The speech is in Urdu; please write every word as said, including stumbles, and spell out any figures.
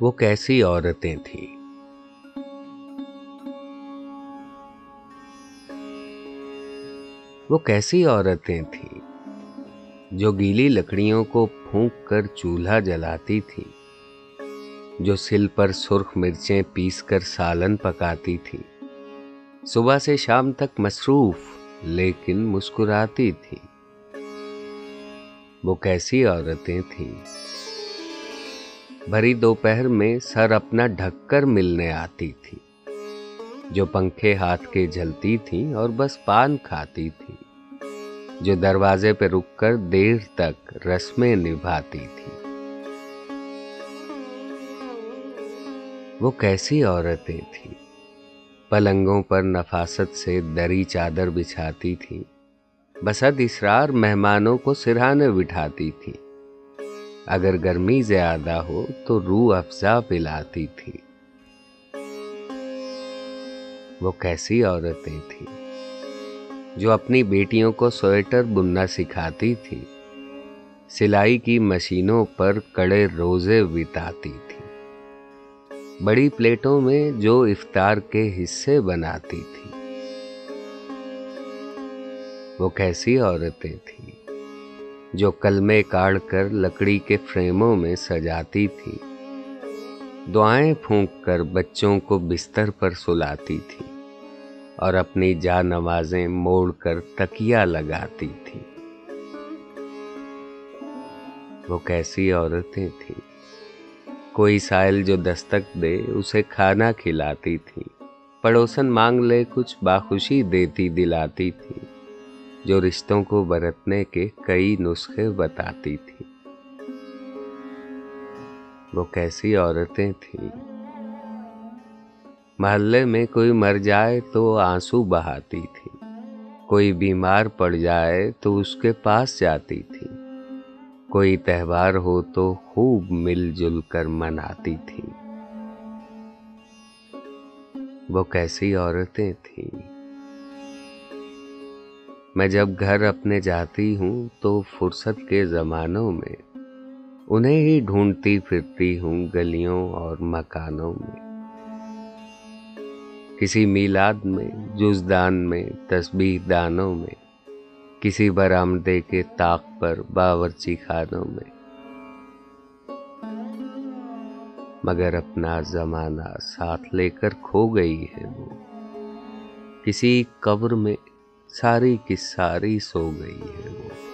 وہ کیسی عورتیں تھیں۔ وہ کیسی عورتیں تھیں جو گیلی لکڑیوں کو پھونک کر چولہا جلاتی تھیں، جو سل پر سرخ مرچیں پیس کر سالن پکاتی تھیں، صبح سے شام تک مصروف لیکن مسکراتی تھیں۔ وہ کیسی عورتیں تھیں۔ بھری دوپہر میں سر اپنا ڈھک کر ملنے آتی تھی، جو پنکھے ہاتھ کے جھلتی تھیں اور بس پان کھاتی تھی، جو دروازے پہ رک کر دیر تک رسمیں نبھاتی تھی۔ وہ کیسی عورتیں تھیں۔ پلنگوں پر نفاست سے دری چادر بچھاتی تھی، بسد اصرار مہمانوں کو سرہانے بٹھاتی تھی، اگر گرمی زیادہ ہو تو روح افزا پلاتی تھی۔ وہ کیسی عورتیں تھیں جو اپنی بیٹیوں کو سویٹر بننا سکھاتی تھی، سلائی کی مشینوں پر کڑے روزے بتاتی تھی، بڑی پلیٹوں میں جو افطار کے حصے بناتی تھی۔ وہ کیسی عورتیں تھیں جو کلمے کاڑ کر لکڑی کے فریموں میں سجاتی تھی، دعائیں پھونک کر بچوں کو بستر پر سلاتی تھی اور اپنی جا نمازیں موڑ کر تکیہ لگاتی تھی۔ وہ کیسی عورتیں تھیں۔ کوئی سائل جو دستک دے اسے کھانا کھلاتی تھی، پڑوسن مانگ لے کچھ باخوشی دیتی دلاتی تھی، جو رشتوں کو برتنے کے کئی نسخے بتاتی تھی۔ وہ کیسی عورتیں تھیں۔ محلے میں کوئی مر جائے تو آنسو بہاتی تھی، کوئی بیمار پڑ جائے تو اس کے پاس جاتی تھی، کوئی تہوار ہو تو خوب مل جل کر مناتی تھی۔ وہ کیسی عورتیں تھیں۔ میں جب گھر اپنے جاتی ہوں تو فرصت کے زمانوں میں انہیں ہی ڈھونڈتی پھرتی ہوں گلیوں اور مکانوں میں، کسی میلاد میں، جزدان میں، تسبیح دانوں میں، کسی برآمدے کے طاق پر، باورچی خانوں میں، مگر اپنا زمانہ ساتھ لے کر کھو گئی ہے وہ، کسی قبر میں ساری کی ساری سو گئی ہے وہ۔